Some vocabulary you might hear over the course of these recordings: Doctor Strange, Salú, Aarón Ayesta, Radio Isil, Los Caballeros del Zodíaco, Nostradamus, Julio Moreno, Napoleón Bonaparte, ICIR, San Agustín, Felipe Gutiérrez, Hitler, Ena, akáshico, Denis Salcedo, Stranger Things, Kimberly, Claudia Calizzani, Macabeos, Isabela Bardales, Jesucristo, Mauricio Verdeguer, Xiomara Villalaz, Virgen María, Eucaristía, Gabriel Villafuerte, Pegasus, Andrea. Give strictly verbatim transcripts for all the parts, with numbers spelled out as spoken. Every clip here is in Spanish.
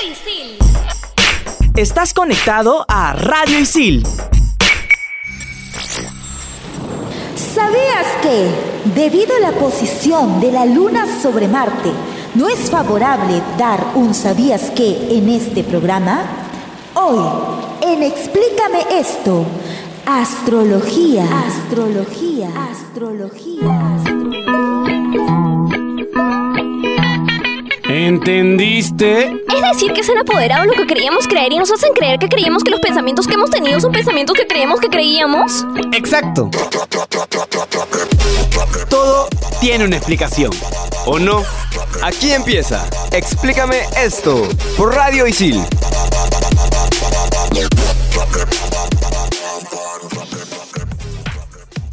Radio Isil. Estás conectado a Radio Isil. ¿Sabías que, debido a la posición de la Luna sobre Marte, no es favorable dar un sabías qué en este programa? Hoy, en Explícame Esto, astrología, astrología, astrología, astrología. ¿Entendiste? Es decir, que se han apoderado lo que creíamos creer y nos hacen creer que creíamos que los pensamientos que hemos tenido son pensamientos que creemos que creíamos. Exacto. Todo tiene una explicación, ¿o no? Aquí empieza Explícame Esto por Radio Isil.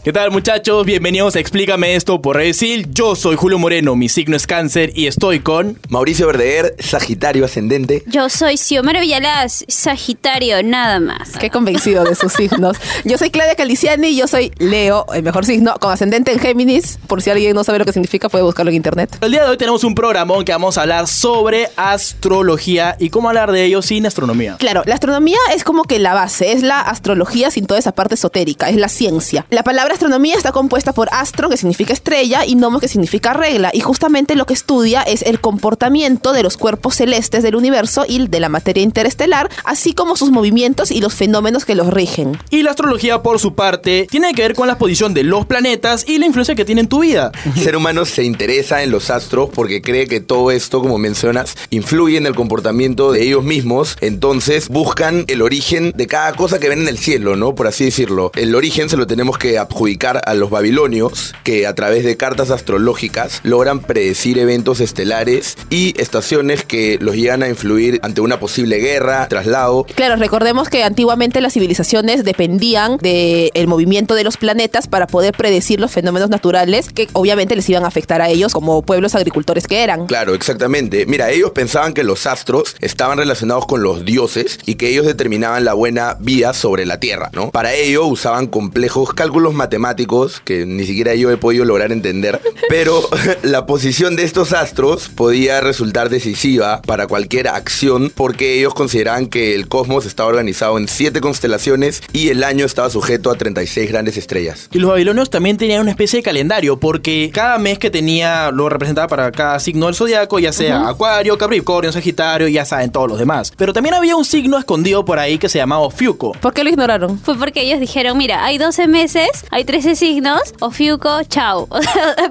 ¿Qué tal, muchachos? Bienvenidos a Explícame Esto por Radio Isil. Yo soy Julio Moreno, mi signo es Cáncer y estoy con... Mauricio Verdeguer, Sagitario ascendente. Yo soy Xiomara Villalaz, Sagitario, nada más. Qué convencido de sus signos. Yo soy Claudia Calizzani y yo soy Leo, el mejor signo, con ascendente en Géminis. Por si alguien no sabe lo que significa, puede buscarlo en internet. El día de hoy tenemos un programón que vamos a hablar sobre astrología y cómo hablar de ello sin astronomía. Claro, la astronomía es como que la base, es la astrología sin toda esa parte esotérica, es la ciencia. La palabra astronomía está compuesta por astro, que significa estrella, y nomo, que significa regla, y justamente lo que estudia es el comportamiento de los cuerpos celestes del universo y de la materia interestelar, así como sus movimientos y los fenómenos que los rigen. Y la astrología, por su parte, tiene que ver con la posición de los planetas y la influencia que tiene en tu vida. El ser humano se interesa en los astros porque cree que todo esto, como mencionas, influye en el comportamiento de ellos mismos, entonces buscan el origen de cada cosa que ven en el cielo, ¿no? Por así decirlo. El origen se lo tenemos que adjudicar a los babilonios, que a través de cartas astrológicas logran predecir eventos estelares y estaciones que los llegan a influir ante una posible guerra, traslado. Claro, recordemos que antiguamente las civilizaciones dependían del movimiento de los planetas para poder predecir los fenómenos naturales que obviamente les iban a afectar a ellos como pueblos agricultores que eran. Claro, exactamente. Mira, ellos pensaban que los astros estaban relacionados con los dioses y que ellos determinaban la buena vida sobre la tierra, ¿no? Para ello usaban complejos cálculos matemáticos temáticos que ni siquiera yo he podido lograr entender, pero la posición de estos astros podía resultar decisiva para cualquier acción porque ellos consideraban que el cosmos estaba organizado en siete constelaciones y el año estaba sujeto a treinta y seis grandes estrellas. Y los babilonios también tenían una especie de calendario porque cada mes que tenía lo representaba para cada signo del zodiaco, ya sea uh-huh. Acuario, Capricornio, Sagitario, ya saben todos los demás. Pero también había un signo escondido por ahí que se llamaba Ofiuco. ¿Por qué lo ignoraron? Fue porque ellos dijeron, mira, hay doce meses, hay trece signos, Ofiuco, chao.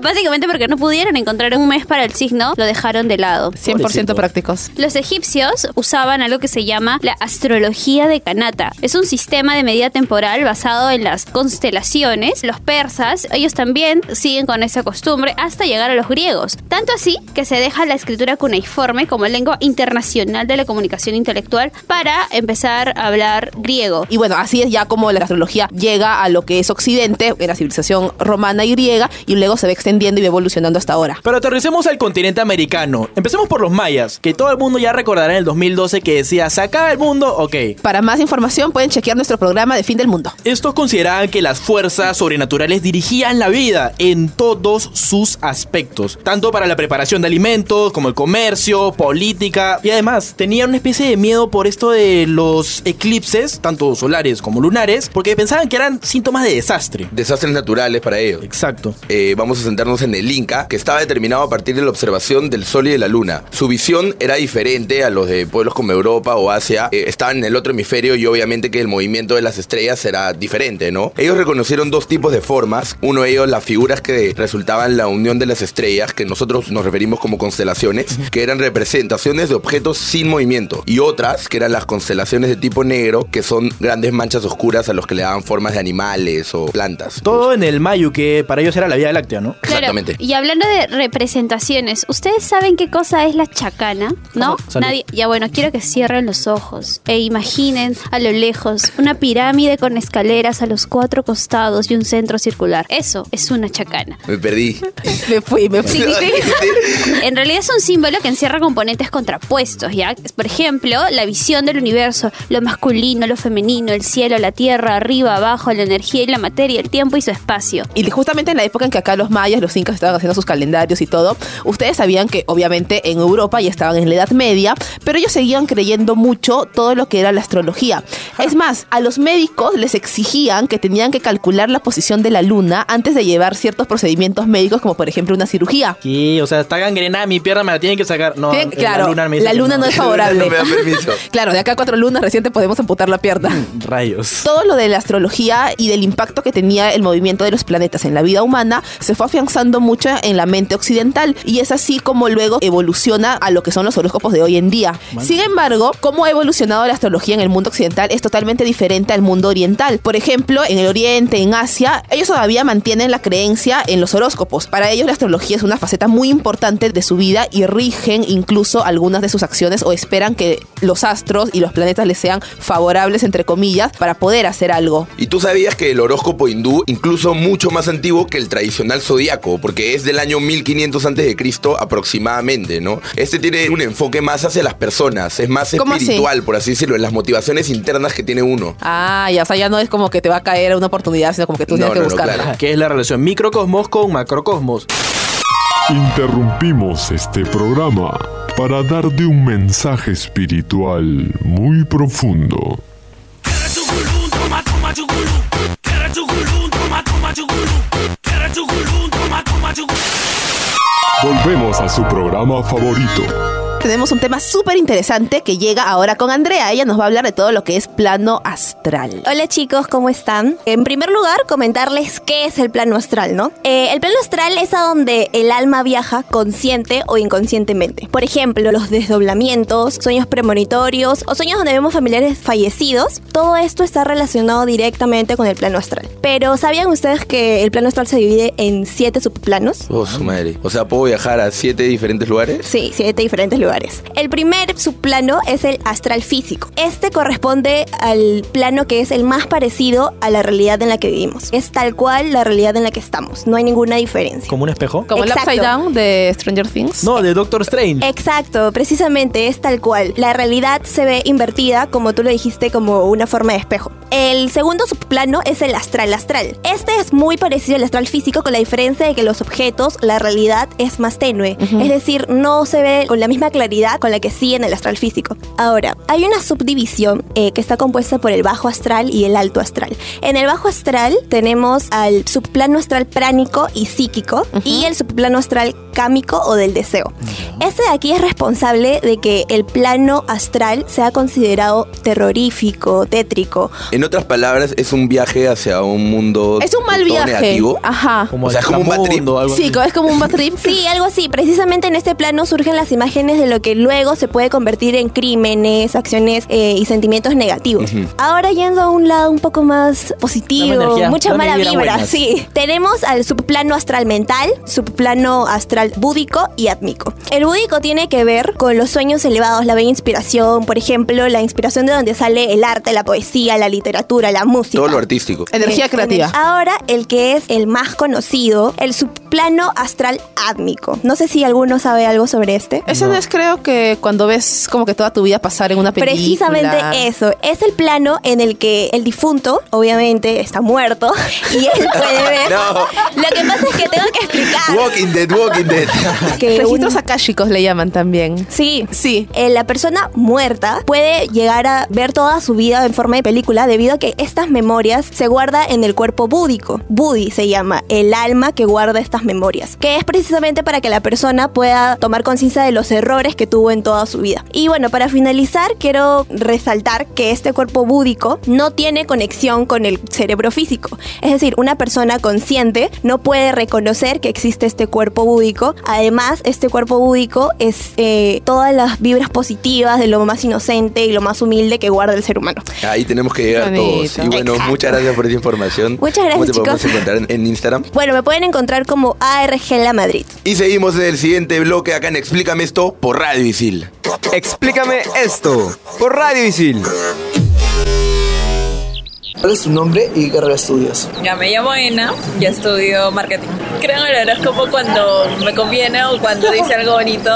Básicamente porque no pudieron encontrar un mes para el signo, lo dejaron de lado. cien por ciento prácticos. Los egipcios usaban algo que se llama la astrología de Kanata. Es un sistema de medida temporal basado en las constelaciones. Los persas, ellos también siguen con esa costumbre hasta llegar a los griegos. Tanto así que se deja la escritura cuneiforme como lengua internacional de la comunicación intelectual para empezar a hablar griego. Y bueno, así es ya como la astrología llega a lo que es Occidente, en la civilización romana y griega, y luego se va extendiendo y va evolucionando hasta ahora. Pero aterricemos al continente americano. Empecemos por los mayas, que todo el mundo ya recordará en el dos mil doce que decía, se acaba el mundo, ok. Para más información pueden chequear nuestro programa de Fin del Mundo. Estos consideraban que las fuerzas sobrenaturales dirigían la vida en todos sus aspectos, tanto para la preparación de alimentos, como el comercio, política, y además tenían una especie de miedo por esto de los eclipses, tanto solares como lunares, porque pensaban que eran síntomas de desastre. Desastres naturales para ellos. Exacto. Eh, vamos a sentarnos en el Inca, que estaba determinado a partir de la observación del sol y de la luna. Su visión era diferente a los de pueblos como Europa o Asia. Eh, estaban en el otro hemisferio y obviamente que el movimiento de las estrellas era diferente, ¿no? Ellos reconocieron dos tipos de formas. Uno de ellos, las figuras que resultaban la unión de las estrellas, que nosotros nos referimos como constelaciones, que eran representaciones de objetos sin movimiento. Y otras, que eran las constelaciones de tipo negro, que son grandes manchas oscuras a los que le daban formas de animales o plantas. Todo en el Mayu, que para ellos era la Vía Láctea, ¿no? Claro. Exactamente. Y hablando de representaciones, ¿ustedes saben qué cosa es la chacana? ¿No? Nadie. Ya bueno, quiero que cierren los ojos e imaginen a lo lejos una pirámide con escaleras a los cuatro costados y un centro circular. Eso es una chacana. Me perdí. me fui, me fui. En realidad es un símbolo que encierra componentes contrapuestos, ¿ya? Por ejemplo, la visión del universo, lo masculino, lo femenino, el cielo, la tierra, arriba, abajo, la energía y la materia, el tiempo y su espacio. Y justamente en la época en que acá los mayas, los incas estaban haciendo sus calendarios y todo, ustedes sabían que obviamente en Europa ya estaban en la Edad Media, pero ellos seguían creyendo mucho todo lo que era la astrología. Es más, a los médicos les exigían que tenían que calcular la posición de la luna antes de llevar ciertos procedimientos médicos, como por ejemplo una cirugía. Sí, o sea, está gangrenada mi pierna, me la tienen que sacar. No, ¿sí? Claro, la luna, me la luna no. no es favorable. No me da permiso. Claro, de acá a cuatro lunas recién te podemos amputar la pierna. Rayos. Todo lo de la astrología y del impacto que tenía el movimiento de los planetas en la vida humana se fue afianzando mucho en la mente occidental, y es así como luego evoluciona a lo que son los horóscopos de hoy en día. Man. Sin embargo, cómo ha evolucionado la astrología en el mundo occidental es totalmente diferente al mundo oriental. Por ejemplo, en el oriente, en Asia, ellos todavía mantienen la creencia en los horóscopos. Para ellos la astrología es una faceta muy importante de su vida y rigen incluso algunas de sus acciones, o esperan que los astros y los planetas les sean favorables, entre comillas, para poder hacer algo. ¿Y tú sabías que el horóscopo hindú, incluso mucho más antiguo que el tradicional zodíaco, porque es del año mil quinientos antes de Cristo aproximadamente, ¿no? Este tiene un enfoque más hacia las personas, es más espiritual, por así decirlo, en las motivaciones internas que tiene uno. Ah, ya, o sea, ya no es como que te va a caer una oportunidad, sino como que tú no, tienes que no, buscarla. No, claro. ¿Qué es la relación microcosmos con macrocosmos? Interrumpimos este programa para darte un mensaje espiritual muy profundo. Volvemos a su programa favorito. Tenemos un tema súper interesante que llega ahora con Andrea. Ella nos va a hablar de todo lo que es plano astral. Hola chicos, ¿cómo están? En primer lugar, comentarles qué es el plano astral, ¿no? Eh, el plano astral es a donde el alma viaja consciente o inconscientemente. Por ejemplo, los desdoblamientos, sueños premonitorios o sueños donde vemos familiares fallecidos. Todo esto está relacionado directamente con el plano astral. Pero, ¿sabían ustedes que el plano astral se divide en siete subplanos? Oh, su madre. O sea, ¿puedo viajar a siete diferentes lugares? Sí, siete diferentes lugares. El primer subplano es el astral físico. Este corresponde al plano que es el más parecido a la realidad en la que vivimos. Es tal cual la realidad en la que estamos. No hay ninguna diferencia. ¿Como un espejo? ¿Como el Upside Down de Stranger Things? No, de Doctor Strange. Exacto, precisamente es tal cual. La realidad se ve invertida, como tú lo dijiste, como una forma de espejo. El segundo subplano es el astral astral. Este es muy parecido al astral físico, con la diferencia de que los objetos, la realidad es más tenue. Uh-huh. Es decir, no se ve con la misma claridad con la que sí en el astral físico. Ahora, hay una subdivisión eh, que está compuesta por el bajo astral y el alto astral. En el bajo astral tenemos al subplano astral pránico y psíquico, uh-huh, y el subplano astral cámico o del deseo. Uh-huh. Este de aquí es responsable de que el plano astral sea considerado terrorífico, tétrico. En otras palabras, es un viaje hacia un mundo... Es un mal viaje. Negativo. Ajá. Como o sea, es como un bad trip. Sí, es como un bad trip. Sí, algo así. Precisamente en este plano surgen las imágenes de lo que luego se puede convertir en crímenes, acciones eh, y sentimientos negativos. Uh-huh. Ahora yendo a un lado un poco más positivo, energía, mucha mala vibra, buenas. Sí. Tenemos al subplano astral mental, subplano astral búdico y átmico. El búdico tiene que ver con los sueños elevados, la bella inspiración, por ejemplo, la inspiración de donde sale el arte, la poesía, la literatura, la música. Todo lo artístico. Energía creativa. Ahora el que es el más conocido, el subplano astral átmico. No sé si alguno sabe algo sobre este. Ese no es creativo. Creo que cuando ves como que toda tu vida pasar en una película. Precisamente eso. Es el plano en el que el difunto, obviamente, está muerto y él puede ver. No. Lo que pasa es que tengo que explicar. Walking Dead, Walking Dead. Que registros un... akáshicos le llaman también. Sí. Sí. Eh, la persona muerta puede llegar a ver toda su vida en forma de película debido a que estas memorias se guardan en el cuerpo búdico. Budi se llama el alma que guarda estas memorias. Que es precisamente para que la persona pueda tomar conciencia de los errores que tuvo en toda su vida. Y bueno, para finalizar, quiero resaltar que este cuerpo búdico no tiene conexión con el cerebro físico. Es decir, una persona consciente no puede reconocer que existe este cuerpo búdico. Además, este cuerpo búdico es eh, todas las vibras positivas de lo más inocente y lo más humilde que guarda el ser humano. Ahí tenemos que llegar todos. Y bueno, exacto, muchas gracias por esa información. Muchas gracias, ¿cómo te chicos? Podemos encontrar en, en Instagram? Bueno, me pueden encontrar como A R G La Madrid. Y seguimos en el siguiente bloque acá en Explícame Esto por Radio Isil. Explícame esto por Radio Isil. ¿Cuál es tu nombre y qué carrera estudias? Ya, me llamo Ena y estudio marketing. Creo en el horóscopo cuando me conviene o cuando dice algo bonito,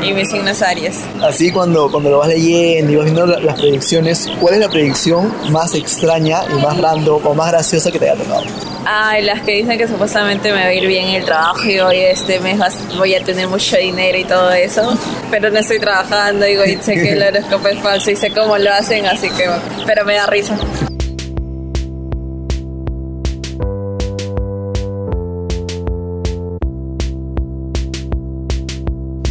y mi signo es Aries. Así cuando, cuando lo vas leyendo y vas viendo las predicciones, ¿cuál es la predicción más extraña y más random o más graciosa que te haya tocado? Ay, las que dicen que supuestamente me va a ir bien el trabajo y hoy este mes voy a tener mucho dinero y todo eso, pero no estoy trabajando, digo, y sé que el horóscopo es falso y sé cómo lo hacen, así que bueno, pero me da risa.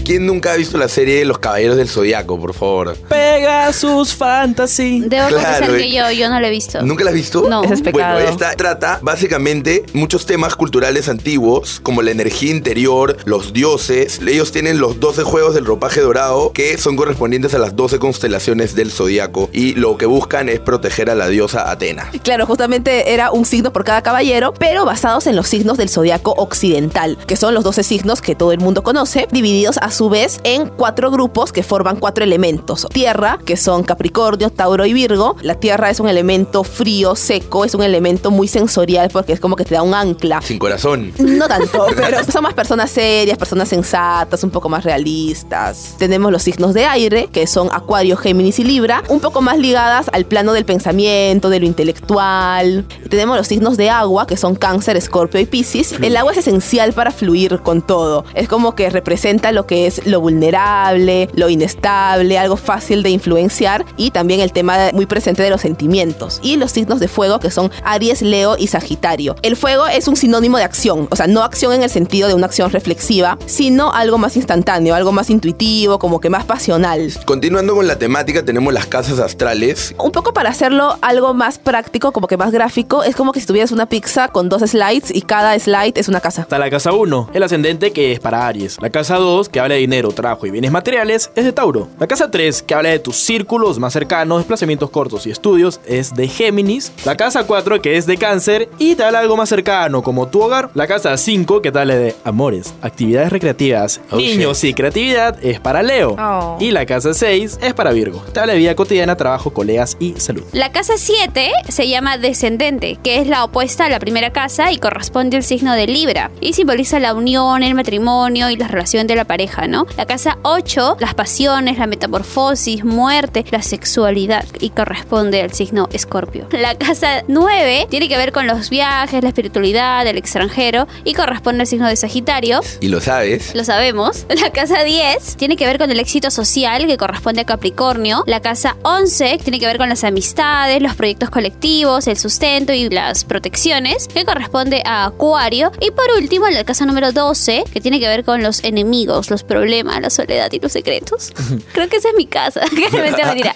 ¿Quién nunca ha visto la serie de Los Caballeros del Zodíaco, por favor? Pegasus Fantasy. Debo confesar claro, que yo, yo no la he visto. ¿Nunca la has visto? No. Es pecado. Bueno, esta trata básicamente muchos temas culturales antiguos, como la energía interior, los dioses. Ellos tienen los doce juegos del ropaje dorado, que son correspondientes a las doce constelaciones del Zodíaco. Y lo que buscan es proteger a la diosa Atena. Claro, justamente era un signo por cada caballero, pero basados en los signos del Zodíaco occidental, que son los doce signos que todo el mundo conoce, divididos a su vez en cuatro grupos que forman cuatro elementos: tierra, que son Capricornio, Tauro y Virgo. La tierra es un elemento frío, seco, es un elemento muy sensorial porque es como que te da un ancla. Sin corazón. No tanto, pero son más personas serias, personas sensatas, un poco más realistas. Tenemos los signos de aire, que son Acuario, Géminis y Libra, un poco más ligadas al plano del pensamiento, de lo intelectual. Tenemos los signos de agua, que son Cáncer, Escorpio y Piscis. El agua es esencial para fluir con todo. Es como que representa lo que es es lo vulnerable, lo inestable, algo fácil de influenciar, y también el tema muy presente de los sentimientos. Y los signos de fuego, que son Aries, Leo y Sagitario. El fuego es un sinónimo de acción, o sea, no acción en el sentido de una acción reflexiva, sino algo más instantáneo, algo más intuitivo, como que más pasional. Continuando con la temática, tenemos las casas astrales. Un poco para hacerlo algo más práctico, como que más gráfico, es como que si tuvieras una pizza con dos slides y cada slide es una casa. Está la casa uno, el ascendente, que es para Aries. La casa dos, que habla de dinero, trabajo y bienes materiales, es de Tauro. La casa tres, que habla de tus círculos más cercanos, desplazamientos cortos y estudios, es de Géminis. La casa cuatro, que es de Cáncer y te habla de algo más cercano, como tu hogar. La casa cinco, que te habla de amores, actividades recreativas, oh, niños shit. y creatividad, es para Leo. Oh. Y la casa seis es para Virgo. Te habla de vida cotidiana, trabajo, colegas y salud. La casa siete se llama descendente, que es la opuesta a la primera casa y corresponde al signo de Libra, y simboliza la unión, el matrimonio y la relación de la pareja, ¿no? La casa ocho, las pasiones, la metamorfosis, muerte, la sexualidad, y corresponde al signo Escorpio. La casa nueve tiene que ver con los viajes, la espiritualidad, el extranjero, y corresponde al signo de Sagitario. Y lo sabes. Lo sabemos. La casa diez tiene que ver con el éxito social, que corresponde a Capricornio. La casa once tiene que ver con las amistades, los proyectos colectivos, el sustento y las protecciones, que corresponde a Acuario. Y por último, la casa número doce, que tiene que ver con los enemigos, los problemas, la soledad y los secretos. Creo que esa es mi casa.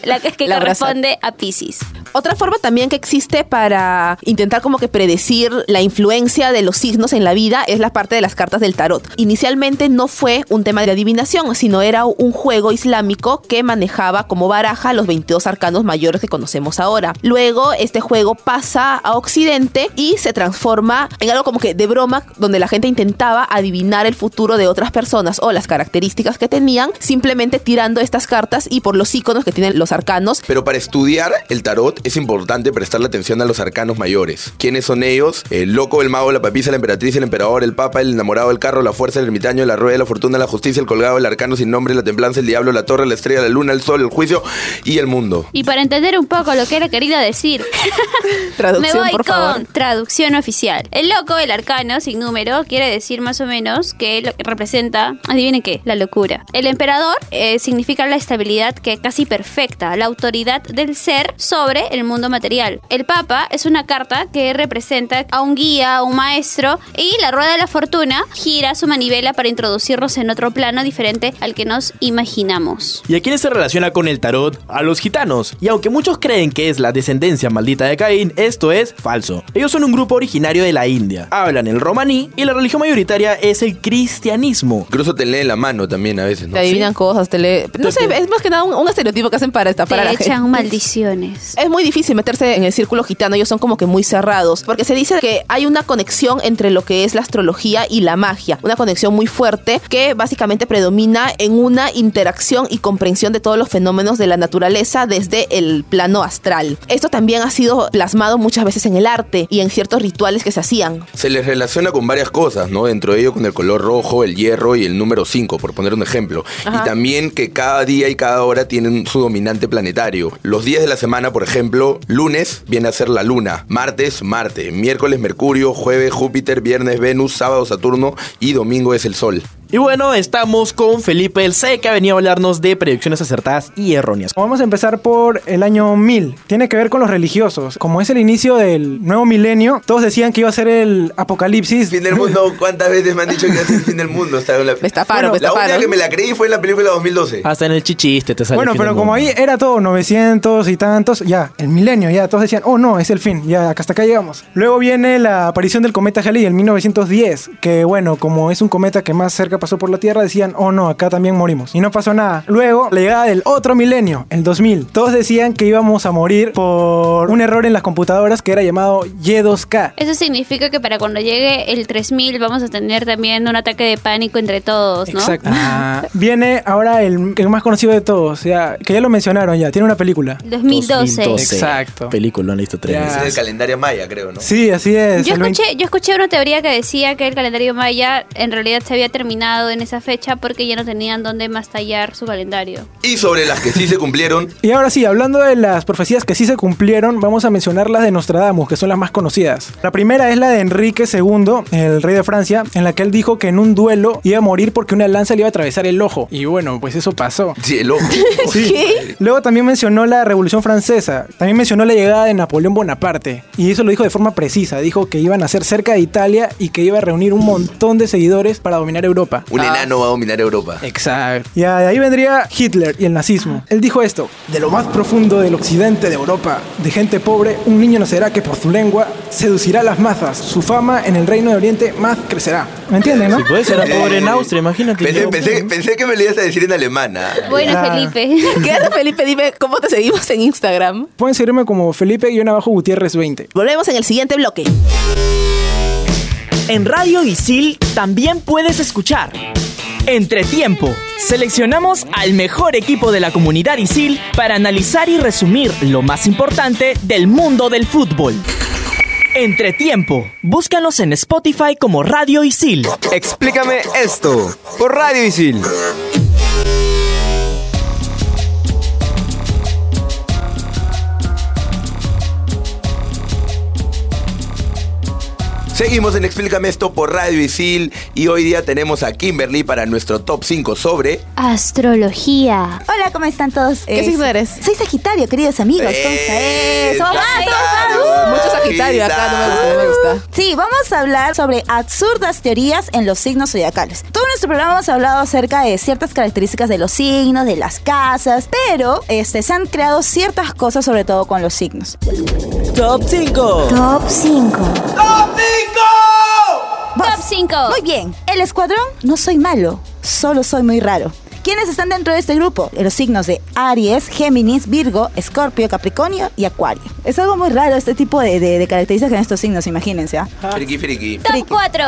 La que, que la corresponde a Piscis. Otra forma también que existe para intentar como que predecir la influencia de los signos en la vida es la parte de las cartas del tarot. Inicialmente no fue un tema de adivinación, sino era un juego islámico que manejaba como baraja los veintidós arcanos mayores que conocemos ahora. Luego este juego pasa a Occidente y se transforma en algo como que de broma, donde la gente intentaba adivinar el futuro de otras personas o las características que tenían, simplemente tirando estas cartas y por los íconos que tienen los arcanos. Pero para estudiar el tarot es importante prestarle atención a los arcanos mayores. ¿Quiénes son ellos? El loco, el mago, la papisa, la emperatriz, el emperador, el papa, el enamorado, el carro, la fuerza, el ermitaño, la rueda, la fortuna, la justicia, el colgado, el arcano sin nombre, la templanza, el diablo, la torre, la estrella, la luna, el sol, el juicio y el mundo. Y para entender un poco lo que era querido decir, traducción, me voy por con favor. Traducción oficial. El loco, el arcano sin número, quiere decir más o menos que lo que representa, adivinen qué, la locura. El emperador eh, significa la estabilidad que casi perfecta, la autoridad del ser sobre el mundo material. El papa es una carta que representa a un guía, a un maestro, y la rueda de la fortuna gira su manivela para introducirnos en otro plano diferente al que nos imaginamos. ¿Y a quién se relaciona con el tarot? A los gitanos. Y aunque muchos creen que es la descendencia maldita de Caín, esto es falso. Ellos son un grupo originario de la India, hablan el romaní y la religión mayoritaria es el cristianismo. Incluso te leen la mano también a veces, ¿no? Te adivinan ¿Sí? cosas, te leen... No te, sé, es más que nada un, un estereotipo que hacen para estafar a la gente. Te echan maldiciones. Es muy muy difícil meterse en el círculo gitano, ellos son como que muy cerrados, porque se dice que hay una conexión entre lo que es la astrología y la magia, una conexión muy fuerte que básicamente predomina en una interacción y comprensión de todos los fenómenos de la naturaleza desde el plano astral. Esto también ha sido plasmado muchas veces en el arte y en ciertos rituales que se hacían. Se les relaciona con varias cosas, ¿no? Dentro de ello con el color rojo, el hierro y el número cinco, por poner un ejemplo. Ajá. Y también que cada día y cada hora tienen su dominante planetario. Los días de la semana, por ejemplo, lunes viene a ser la luna, martes, Marte, miércoles, Mercurio, jueves, Júpiter, viernes, Venus, sábado, Saturno y domingo es el Sol. Y bueno, estamos con Felipe el C, que ha venido a hablarnos de predicciones acertadas y erróneas. Vamos a empezar por el año mil. Tiene que ver con los religiosos. Como es el inicio del nuevo milenio, todos decían que iba a ser el apocalipsis. Fin del mundo. ¿Cuántas veces me han dicho que es el fin del mundo? O sea, la... Me estafaron, bueno, me estafaron. La única que me la creí fue en la película dos mil doce. Hasta en el chichiste te salió. Bueno, pero como ahí era todo, novecientos y tantos, ya, el milenio, ya, todos decían, oh no, es el fin, ya, hasta acá llegamos. Luego viene la aparición del cometa Halley en mil novecientos diez, que bueno, como es un cometa que más cerca pasó por la Tierra, decían, oh no, acá también morimos. Y no pasó nada. Luego, la llegada del otro milenio, el dos mil. Todos decían que íbamos a morir por un error en las computadoras que era llamado Y dos K. Eso significa que para cuando llegue el tres mil vamos a tener también un ataque de pánico entre todos, ¿no? Exacto. Ah. Viene ahora el, el más conocido de todos, ya, que ya lo mencionaron ya, tiene una película. dos mil doce. dos mil doce. Exacto. Película, han visto tres veces. Es el calendario maya, creo, ¿no? Sí, así es. Yo escuché, veinte... yo escuché una teoría que decía que el calendario maya en realidad se había terminado en esa fecha porque ya no tenían dónde más tallar su calendario. Y sobre las que sí se cumplieron. Y ahora sí, hablando de las profecías que sí se cumplieron, vamos a mencionar las de Nostradamus, que son las más conocidas. La primera es la de Enrique segundo, el rey de Francia, en la que él dijo que en un duelo iba a morir porque una lanza le iba a atravesar el ojo. Y bueno, pues eso pasó. Sí, el ojo. Sí. ¿Qué? Luego también mencionó la Revolución Francesa. También mencionó la llegada de Napoleón Bonaparte. Y eso lo dijo de forma precisa. Dijo que iban a ser cerca de Italia y que iba a reunir un montón de seguidores para dominar Europa. Un ah. enano va a dominar Europa. Exacto. Y ahí vendría Hitler y el nazismo. Él dijo esto: de lo más profundo del occidente de Europa, de gente pobre, un niño nacerá que por su lengua seducirá a las masas. Su fama en el reino de Oriente más crecerá. ¿Me entiendes, no? Si puede ser pobre en Austria, imagínate. Pensé, pensé, pensé que me lo ibas a decir en alemana. Bueno, ah. Felipe. ¿Qué haces, Felipe? Dime, ¿cómo te seguimos en Instagram? Pueden seguirme como Felipe-Gutiérrez veinte. Volvemos en el siguiente bloque. En Radio Isil también puedes escuchar Entretiempo. Seleccionamos al mejor equipo de la comunidad Isil para analizar y resumir lo más importante del mundo del fútbol. Entretiempo. Búscanos en Spotify como Radio Isil. Explícame esto por Radio Isil. Seguimos en Explícame Esto por Radio Isil y hoy día tenemos a Kimberly para nuestro top cinco sobre... astrología. Hola, ¿cómo están todos? ¿Qué eh, signo eres? Soy Sagitario, queridos amigos. Eh, ¿Cómo estás? ¡Eso! ¡Vamos! Uh, Mucho Sagitario acá, no me gusta, no me gusta. Sí, vamos a hablar sobre absurdas teorías en los signos zodiacales. Todo nuestro programa hemos hablado acerca de ciertas características de los signos, de las casas, pero este, se han creado ciertas cosas, sobre todo con los signos. Top cinco. Top cinco. ¡Top cinco! Vos. Top cinco. Muy bien. El escuadrón, no soy malo, solo soy muy raro. ¿Quiénes están dentro de este grupo? Los signos de Aries, Géminis, Virgo, Escorpio, Capricornio y Acuario. Es algo muy raro este tipo de, de, de características en estos signos, imagínense. ¿Ah? Friki, friki. Top cuatro.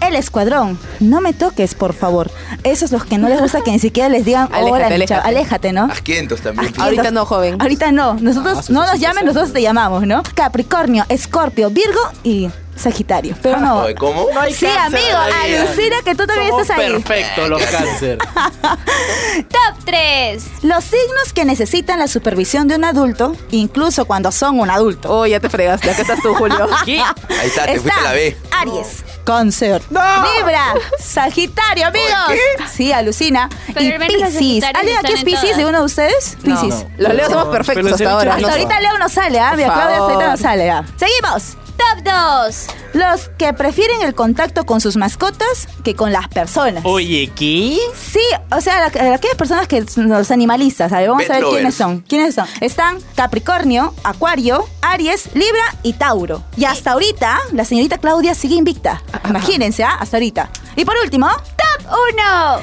El escuadrón, no me toques, por favor. Esos los que no les gusta que ni siquiera les digan hola, aléjate, aléjate, ¿no? Asquientos también. Asquientos. Ahorita no, joven. Ahorita no. Nosotros no, no nos llamen, nosotros te llamamos, ¿no? Capricornio, Escorpio, Virgo y... Sagitario, pero no. ¿Cómo? No hay sí, amigo, alucina que tú también somos estás ahí. Perfecto, los cáncer. Top tres. Los signos que necesitan la supervisión de un adulto, incluso cuando son un adulto. Oh, ya te fregaste. Acá estás tú, Julio. ¿Qué? Ahí está, te está fuiste a la B. Aries, Cáncer, no. Libra, Sagitario, amigos. ¿Qué? Sí, alucina. Pero y Piscis. ¿Alguien aquí es Piscis de uno de ustedes? Piscis. No, no. Los Leo somos perfectos hasta ahora. Hasta ahorita Leo no sale, ¿ah? Mira, Claudia ahorita no sale, ¿ah? Seguimos. Top dos. Los que prefieren el contacto con sus mascotas que con las personas. Oye, ¿qué? Sí, o sea, aquellas personas que los animalistas. A ver, vamos Petrovers. a ver quiénes son. ¿Quiénes son? Están Capricornio, Acuario, Aries, Libra y Tauro. Y hasta ahorita, la señorita Claudia sigue invicta. Imagínense, ¿ah? ¿eh? Hasta ahorita. Y por último, Top uno.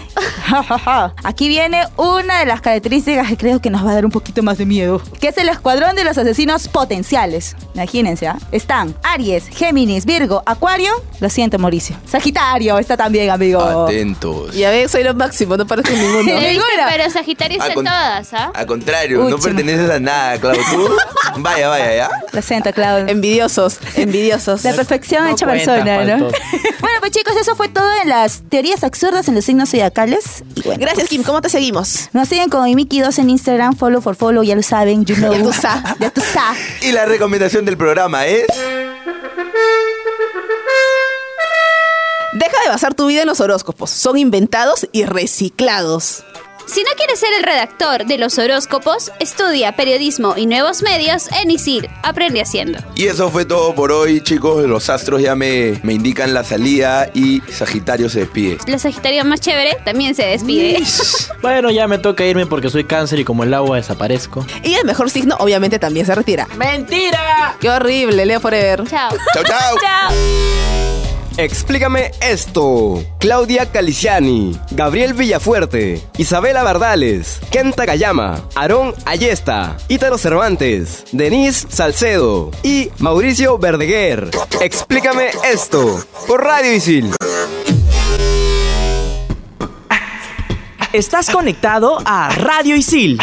Aquí viene una de las características que creo que nos va a dar un poquito más de miedo, que es el escuadrón de los asesinos potenciales. Imagínense, ¿eh? Están Aries, Géminis, Virgo, Acuario. Lo siento, Mauricio. Sagitario está también, amigo. Atentos. Ya ves, soy lo máximo, no parezco ninguno. Ninguna. Pero Sagitario está en todas, ¿ah? Al contrario, Uy, no chima. perteneces a nada, Clau. Tú, vaya, vaya, ¿ya? Lo siento, Clau. Envidiosos, envidiosos. La perfección no hecha cuenta, persona, faltos. ¿no? Bueno, pues chicos, eso fue todo en las teorías absurdas en los signos zodiacales. Bueno, gracias, pues, Kim. ¿Cómo te seguimos? Nos siguen con MiMiki dos en Instagram, follow for follow, ya lo saben, you know. Ya tú sa. Ya tú sa. Y la recomendación del programa es... Deja de basar tu vida en los horóscopos. Son inventados y reciclados. Si no quieres ser el redactor de los horóscopos, estudia periodismo y nuevos medios en I C I R. Aprende haciendo. Y eso fue todo por hoy, chicos. Los astros ya me, me indican la salida y Sagitario se despide. La Sagitario más chévere también se despide. Bueno, ya me toca irme porque soy cáncer y como el agua desaparezco. Y el mejor signo obviamente también se retira. ¡Mentira! ¡Qué horrible! Leo forever. Chao. Chao, chao. Chao. Explícame esto. Claudia Calizzani, Gabriel Villafuerte, Isabela Bardales, Kenta Gayama, Aarón Ayesta, Ítalo Cervantes, Denis Salcedo y Mauricio Verdeguer. Explícame esto por Radio Isil. Estás conectado a Radio Isil.